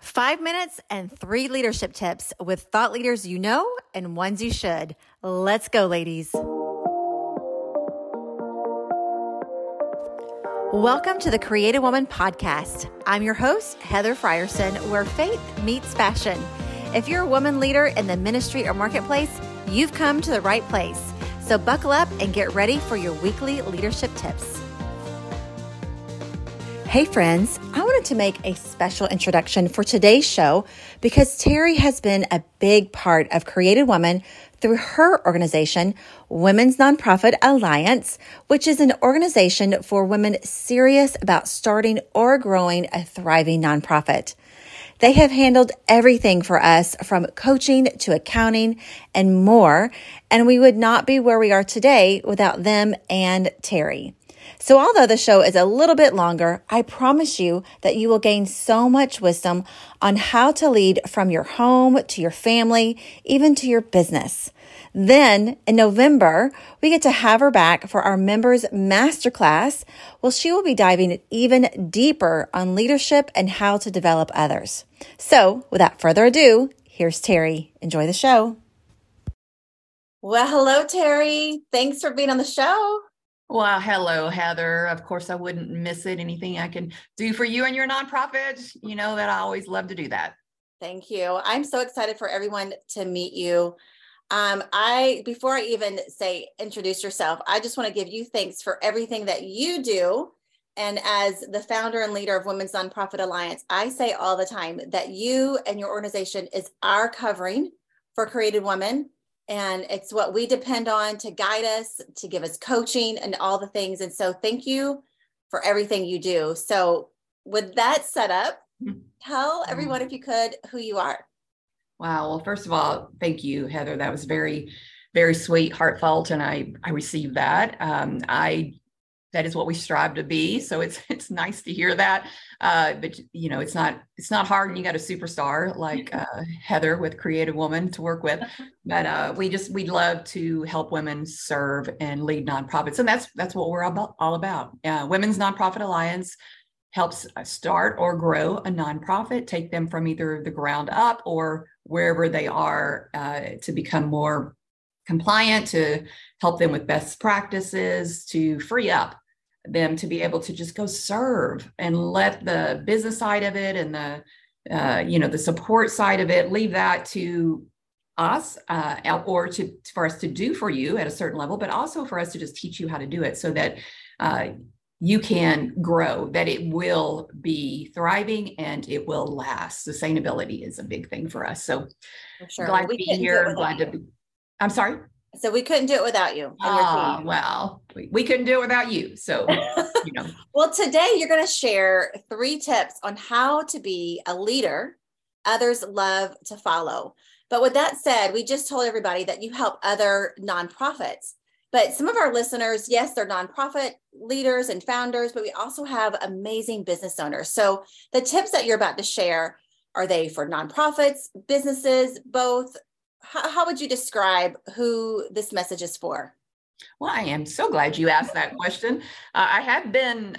5 minutes and 3 leadership tips with thought leaders you know and ones you should. Let's go, ladies. Welcome to the Creative Woman Podcast. I'm your host, Heather Frierson, where faith meets fashion. If you're a woman leader in the ministry or marketplace, you've come to the right place. So buckle up and get ready for your weekly leadership tips. Hey friends, I wanted to make a special introduction for today's show because Terri has been a big part of Creative Woman through her organization, Women's Nonprofit Alliance, which is an organization for women serious about starting or growing a thriving nonprofit. They have handled everything for us from coaching to accounting and more, and we would not be where we are today without them and Terri. So although the show is a little bit longer, I promise you that you will gain so much wisdom on how to lead from your home to your family, even to your business. Then in November, we get to have her back for our members masterclass. Well, she will be diving even deeper on leadership and how to develop others. So without further ado, here's Terri. Enjoy the show. Well, hello, Terri. Thanks for being on the show. Well, hello, Heather. Of course, I wouldn't miss it. Anything I can do for you and your nonprofit, you know that I always love to do that. Thank you. I'm so excited for everyone to meet you. Before I even say introduce yourself, I just want to give you thanks for everything that you do. And as the founder and leader of Women's Nonprofit Alliance, I say all the time that you and your organization is our covering for Creative Woman. And it's what we depend on to guide us, to give us coaching and all the things. And so thank you for everything you do. So with that setup, tell everyone, if you could, who you are. Wow. Well, first of all, thank you, Heather. That was very, very sweet, heartfelt. And I received that. That is what we strive to be. So it's nice to hear that. But you know, it's not hard, and you got a superstar like Heather with Creative Woman to work with. But we love to help women serve and lead nonprofits. And that's what we're all about. Women's Nonprofit Alliance helps start or grow a nonprofit, take them from either the ground up or wherever they are to become more compliant, to help them with best practices, to free up them to be able to just go serve and let the business side of it and the support side of it, leave that to us for us to do for you at a certain level, but also for us to just teach you how to do it so that you can grow, that it will be thriving and it will last. Sustainability is a big thing for us. So sure. Glad to be here. I'm sorry. So we couldn't do it without you. Oh, well, we couldn't do it without you. So, you know. Well, today you're going to share 3 tips on how to be a leader others love to follow. But with that said, we just told everybody that you help other nonprofits. But some of our listeners, yes, they're nonprofit leaders and founders, but we also have amazing business owners. So the tips that you're about to share, are they for nonprofits, businesses, both? How would you describe who this message is for? Well, I am so glad you asked that question. I have been,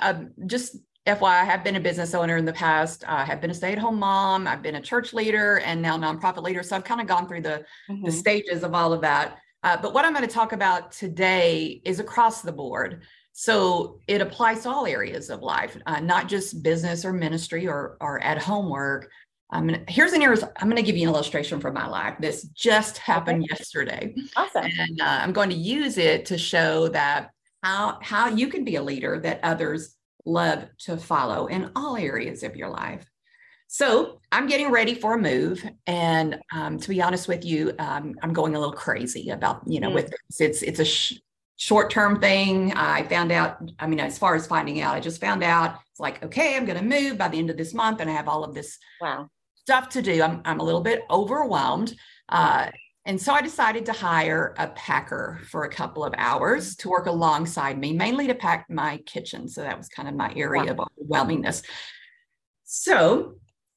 just FYI, I have been a business owner in the past. I have been a stay-at-home mom. I've been a church leader and now nonprofit leader. So I've kind of gone through the stages of all of that. But what I'm going to talk about today is across the board. So it applies to all areas of life, not just business or ministry or at-home work. I'm going to give you an illustration from my life. This just happened yesterday. Awesome. And I'm going to use it to show that how you can be a leader that others love to follow in all areas of your life. So I'm getting ready for a move. And to be honest with you, I'm going a little crazy about, with this. It's a short-term thing. I just found out it's like, okay, I'm going to move by the end of this month. And I have all of this stuff to do. I'm a little bit overwhelmed. And so I decided to hire a packer for a couple of hours to work alongside me, mainly to pack my kitchen. So that was kind of my area of overwhelmingness. So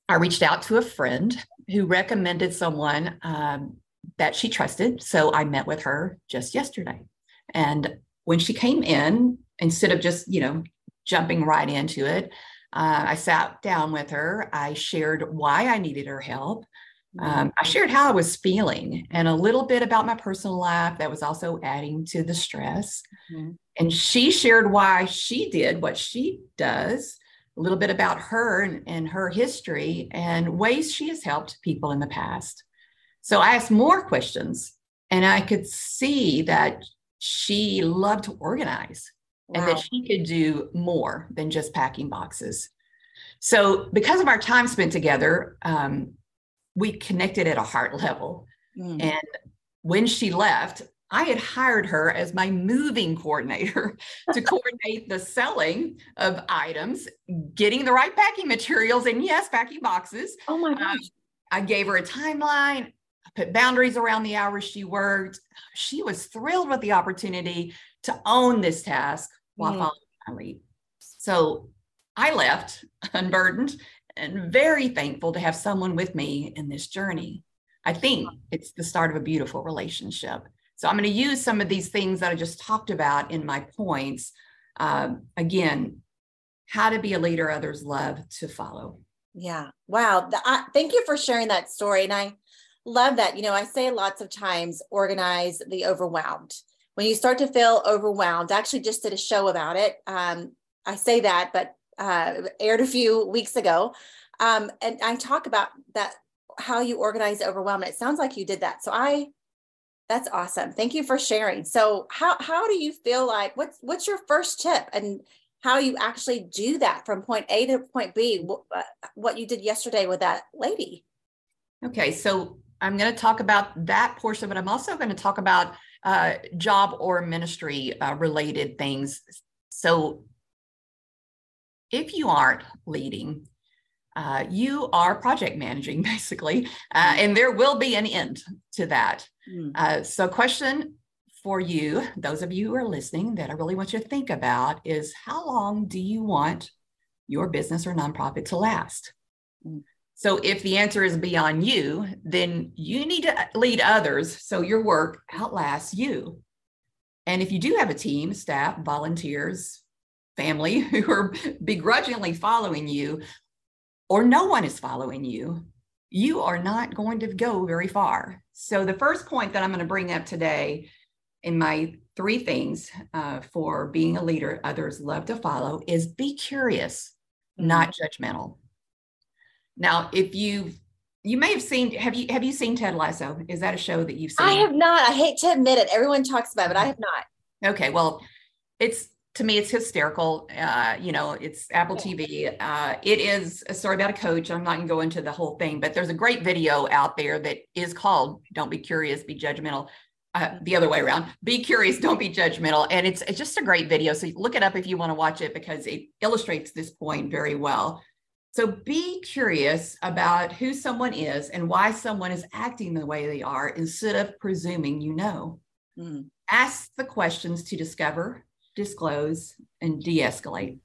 I reached out to a friend who recommended someone that she trusted. So I met with her just yesterday. And when she came in, instead of just, jumping right into it, I sat down with her. I shared why I needed her help. I shared how I was feeling and a little bit about my personal life that was also adding to the stress. Mm-hmm. And she shared why she did what she does, a little bit about her and her history and ways she has helped people in the past. So I asked more questions and I could see that she loved to organize. Wow. And that she could do more than just packing boxes. So because of our time spent together, we connected at a heart level. Mm. And when she left, I had hired her as my moving coordinator to coordinate the selling of items, getting the right packing materials, and yes, packing boxes. Oh my gosh. I gave her a timeline. I put boundaries around the hours she worked. She was thrilled with the opportunity to own this task while following my lead. So I left unburdened and very thankful to have someone with me in this journey. I think it's the start of a beautiful relationship. So I'm going to use some of these things that I just talked about in my points. Again, how to be a leader others love to follow. Yeah. Wow. Thank you for sharing that story. And I love that. You know, I say lots of times, organize the overwhelmed. When you start to feel overwhelmed, I actually just did a show about it. I say that, but aired a few weeks ago. And I talk about that, how you organize the overwhelm. It sounds like you did that. So that's awesome. Thank you for sharing. So how do you feel like, what's your first tip and how you actually do that from point A to point B, what you did yesterday with that lady? Okay. So I'm going to talk about that portion, but I'm also going to talk about job or ministry related things. So if you aren't leading, you are project managing basically, and there will be an end to that. So question for you, those of you who are listening that I really want you to think about is how long do you want your business or nonprofit to last? So if the answer is beyond you, then you need to lead others so your work outlasts you. And if you do have a team, staff, volunteers, family who are begrudgingly following you, or no one is following you, you are not going to go very far. So the first point that I'm going to bring up today in my three things for being a leader others love to follow is be curious, not judgmental. Now, if you may have seen, have you seen Ted Lasso? Is that a show that you've seen? I have not. I hate to admit it. Everyone talks about it. I have not. Okay. Well, to me, it's hysterical. It's Apple TV. It is a story about a coach. I'm not going to go into the whole thing, but there's a great video out there that is called Don't Be Curious, Be Judgmental. The other way around, be curious, don't be judgmental. And it's just a great video. So look it up if you want to watch it because it illustrates this point very well. So be curious about who someone is and why someone is acting the way they are instead of presuming you know. Mm. Ask the questions to discover, disclose, and de-escalate.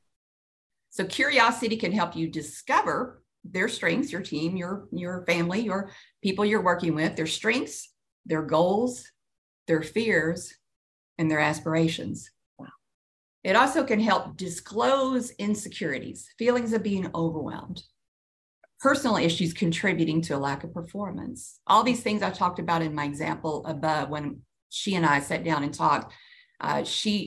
So curiosity can help you discover their strengths, your team, your family, your people you're working with, their strengths, their goals, their fears, and their aspirations. It also can help disclose insecurities, feelings of being overwhelmed, personal issues contributing to a lack of performance. All these things I talked about in my example above when she and I sat down and talked. I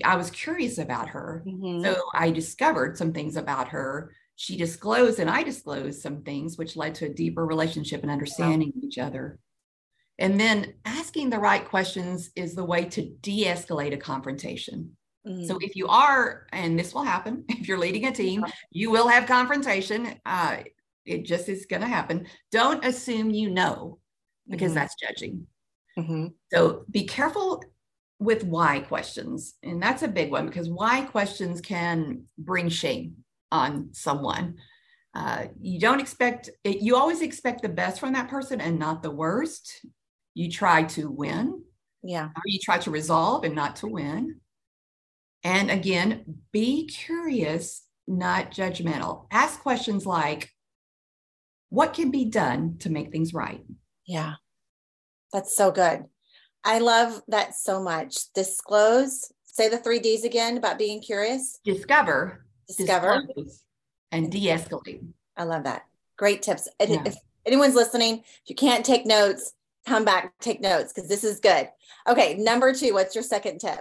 was curious about her. Mm-hmm. So I discovered some things about her. She disclosed and I disclosed some things, which led to a deeper relationship and understanding of each other. And then asking the right questions is the way to de-escalate a confrontation. So if you are, and this will happen, if you're leading a team, you will have confrontation. It just is going to happen. Don't assume you know, because that's judging. Mm-hmm. So be careful with why questions. And that's a big one, because why questions can bring shame on someone. You always expect the best from that person and not the worst. You try to win. Yeah. Or you try to resolve and not to win. And again, be curious, not judgmental. Ask questions like, what can be done to make things right? Yeah, that's so good. I love that so much. Disclose, say the 3 Ds again about being curious. Discover. Disclose, and de-escalate. I love that. Great tips. Yeah. If anyone's listening, if you can't take notes, come back, take notes, because this is good. Okay. Number two, what's your second tip?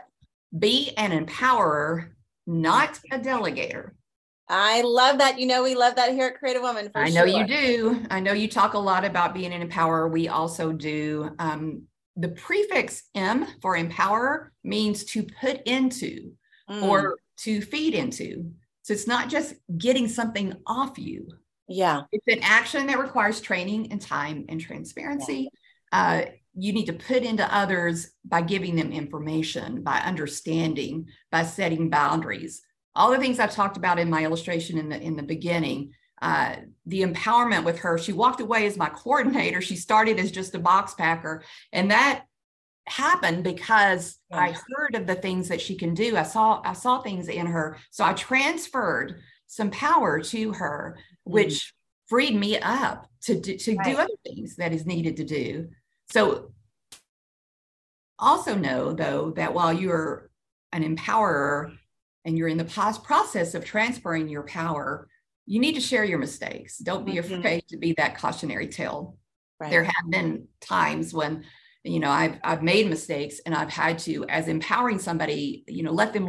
Be an empowerer, not a delegator. I love that. You know, we love that here at Creative Woman. For sure. I know you do. I know you talk a lot about being an empowerer. We also do. The prefix M for empowerer means to put into or to feed into. So it's not just getting something off you. Yeah. It's an action that requires training and time and transparency. Yeah. You need to put into others by giving them information, by understanding, by setting boundaries. All the things I talked about in my illustration in the beginning, the empowerment with her, she walked away as my coordinator. She started as just a box packer. And that happened because I heard of the things that she can do. I saw things in her. So I transferred some power to her, which freed me up to do other things that is needed to do. So also know, though, that while you're an empowerer, and you're in the process of transferring your power, you need to share your mistakes. Don't be afraid to be that cautionary tale. Right. There have been times when, you know, I've made mistakes and I've had to, as empowering somebody, you know, let them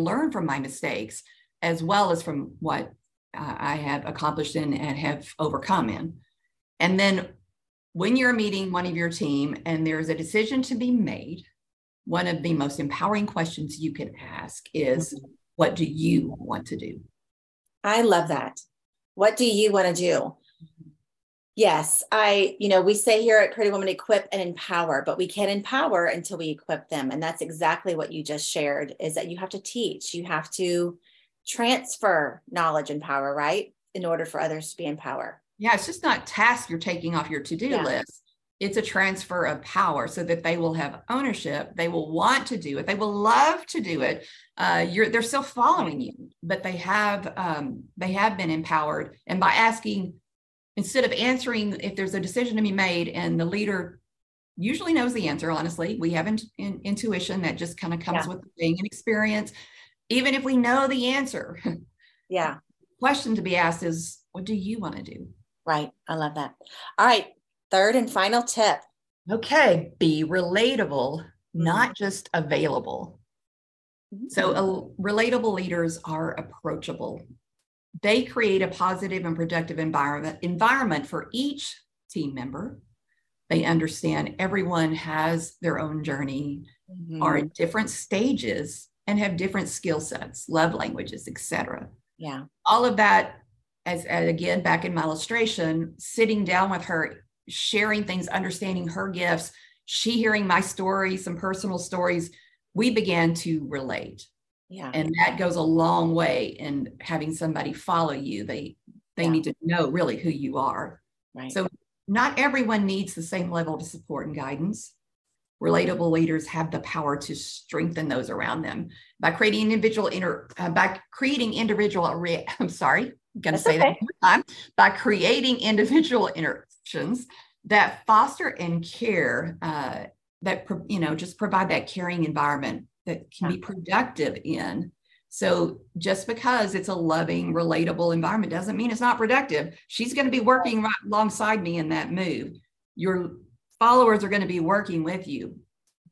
learn from my mistakes as well as from what I have accomplished in and have overcome in. And then when you're meeting one of your team and there's a decision to be made, one of the most empowering questions you can ask is, what do you want to do? I love that. What do you want to do? Yes, we say here at Creative Woman, equip and empower, but we can't empower until we equip them. And that's exactly what you just shared, is that you have to teach, you have to transfer knowledge and power, right? In order for others to be in power. Yeah, it's just not tasks you're taking off your to-do list. It's a transfer of power so that they will have ownership. They will want to do it. They will love to do it. They're still following you, but they have been empowered. And by asking, instead of answering, if there's a decision to be made and the leader usually knows the answer, honestly, we have intuition that just kind of comes with being an experience. Even if we know the answer, question to be asked is, what do you want to do? Right. I love that. All right. Third and final tip. Okay. Be relatable, not just available. So relatable leaders are approachable. They create a positive and productive environment for each team member. They understand everyone has their own journey, are at different stages, and have different skill sets, love languages, etc. Yeah. All of that, as again, back in my illustration, sitting down with her, sharing things, understanding her gifts, she hearing my story, some personal stories, we began to relate. Yeah. And that goes a long way in having somebody follow you. They need to know really who you are. Right. So not everyone needs the same level of support and guidance. Relatable leaders have the power to strengthen those around them by creating individual interactions that foster and care, just provide that caring environment that can be productive in. So just because it's a loving, relatable environment doesn't mean it's not productive. She's going to be working right alongside me in that move. Your followers are going to be working with you,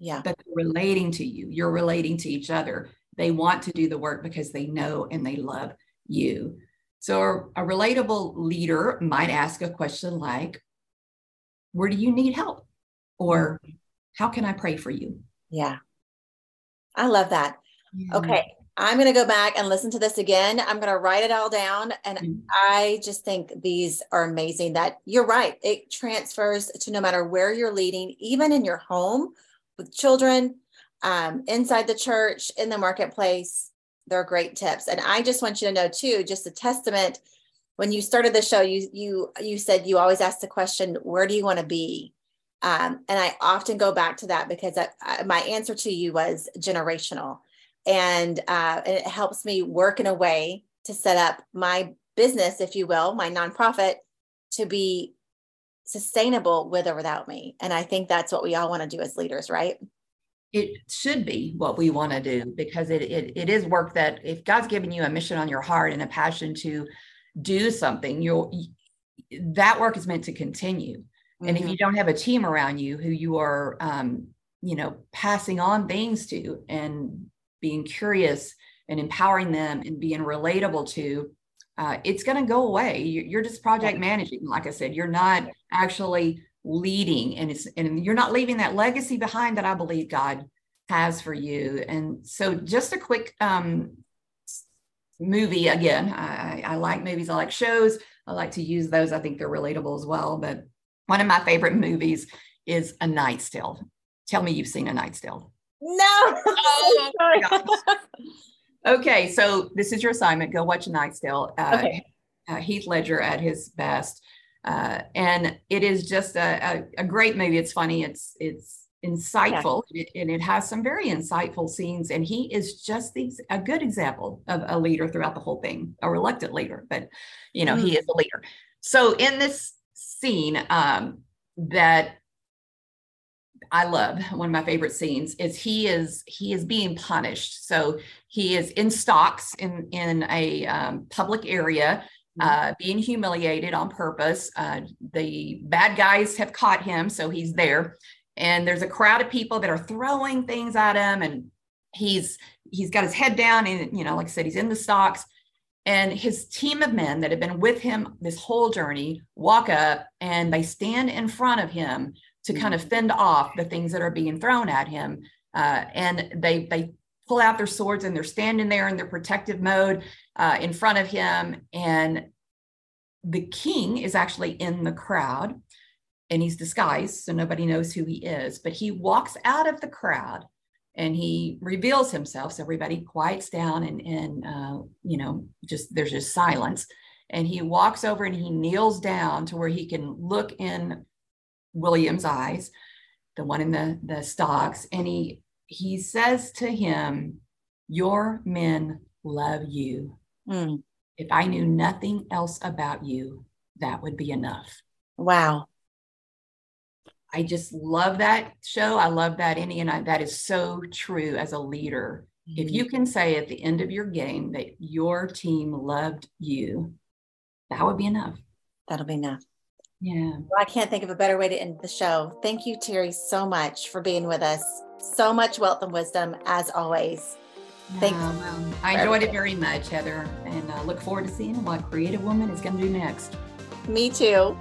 but they're relating to you. You're relating to each other. They want to do the work because they know and they love you. So a relatable leader might ask a question like, where do you need help? Or how can I pray for you? Yeah. I love that. Yeah. Okay. I'm going to go back and listen to this again. I'm going to write it all down. And I just think these are amazing, that you're right. It transfers to no matter where you're leading, even in your home with children, inside the church, in the marketplace. They're great tips. And I just want you to know too, just a testament, when you started the show, you said you always ask the question, where do you want to be? And I often go back to that because my answer to you was generational. And it helps me work in a way to set up my business, if you will, my nonprofit, to be sustainable with or without me. And I think that's what we all want to do as leaders, right? it should be what we want to do, because it is work that, if God's given you a mission on your heart and a passion to do something, that work is meant to continue. Mm-hmm. And if you don't have a team around you who you are, passing on things to and being curious and empowering them and being relatable to, it's going to go away. You're just project managing. Like I said, you're not actually leading, and you're not leaving that legacy behind that I believe God has for you. And so just a quick movie. Again, I like movies. I like shows. I like to use those. I think they're relatable as well. But one of my favorite movies is A Knight's Tale. Tell me you've seen A Knight's Tale. No. Oh, my gosh. Okay, so this is your assignment. Go watch A Knight's Tale. Okay. Heath Ledger at his best. And it is just a great movie. It's funny. It's insightful, yeah. And it has some very insightful scenes. And he is just a good example of a leader throughout the whole thing, a reluctant leader, but he is a leader. So in this scene that I love, one of my favorite scenes is he is being punished. So he is in stocks in a public area, being humiliated on purpose. The bad guys have caught him, so he's there, and there's a crowd of people that are throwing things at him, and he's got his head down, and like I said, he's in the stocks, and his team of men that have been with him this whole journey walk up and they stand in front of him to kind of fend off the things that are being thrown at him. And they pull out their swords, and they're standing there in their protective mode in front of him. And the king is actually in the crowd, and he's disguised, so nobody knows who he is, but he walks out of the crowd and he reveals himself. So everybody quiets down and there's just silence. And he walks over and he kneels down to where he can look in William's eyes, the one in the stocks, and he says to him, "Your men love you. If I knew nothing else about you, that would be enough." Wow. I just love that show. I love that ending, and that is so true as a leader. Mm-hmm. If you can say at the end of your game that your team loved you, that would be enough. That'll be enough. Yeah. Well, I can't think of a better way to end the show. Thank you, Terri, so much for being with us. So much wealth and wisdom, as always. Thanks. Well, I enjoyed it very much, Heather, and I look forward to seeing what Creative Woman is going to do next. Me too.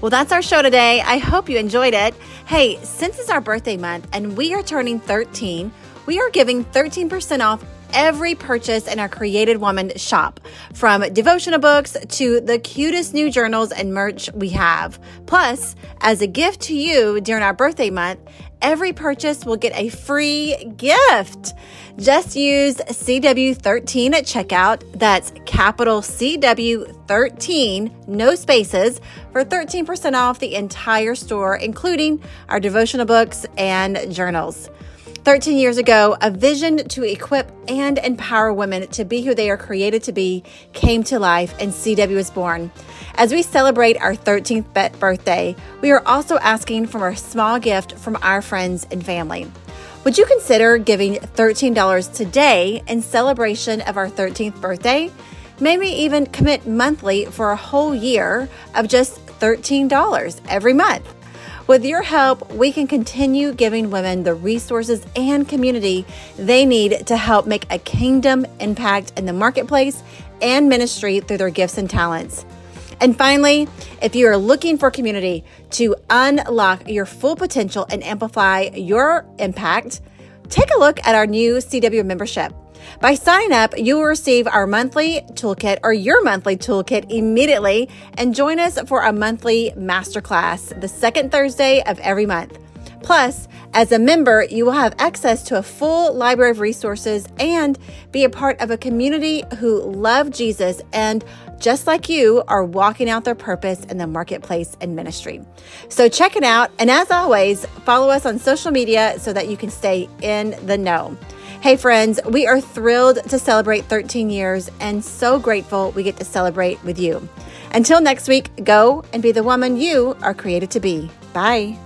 Well, that's our show today. I hope you enjoyed it. Hey, since it's our birthday month and we are turning 13, we are giving 13% off every purchase in our Created Woman shop, from devotional books to the cutest new journals and merch we have. Plus, as a gift to you during our birthday month, every purchase will get a free gift. Just use CW13 at checkout. That's capital CW13, no spaces, for 13% off the entire store, including our devotional books and journals. 13 years ago, a vision to equip and empower women to be who they are created to be came to life, and CW was born. As we celebrate our 13th birthday, we are also asking for a small gift from our friends and family. Would you consider giving $13 today in celebration of our 13th birthday? Maybe even commit monthly for a whole year of just $13 every month. With your help, we can continue giving women the resources and community they need to help make a kingdom impact in the marketplace and ministry through their gifts and talents. And finally, if you are looking for community to unlock your full potential and amplify your impact, take a look at our new CW membership. By signing up, you will receive our monthly toolkit, or your monthly toolkit, immediately, and join us for a monthly masterclass the second Thursday of every month. Plus, as a member, you will have access to a full library of resources and be a part of a community who love Jesus and, just like you, are walking out their purpose in the marketplace and ministry. So check it out. And as always, follow us on social media so that you can stay in the know. Hey friends, we are thrilled to celebrate 13 years and so grateful we get to celebrate with you. Until next week, go and be the woman you are created to be. Bye.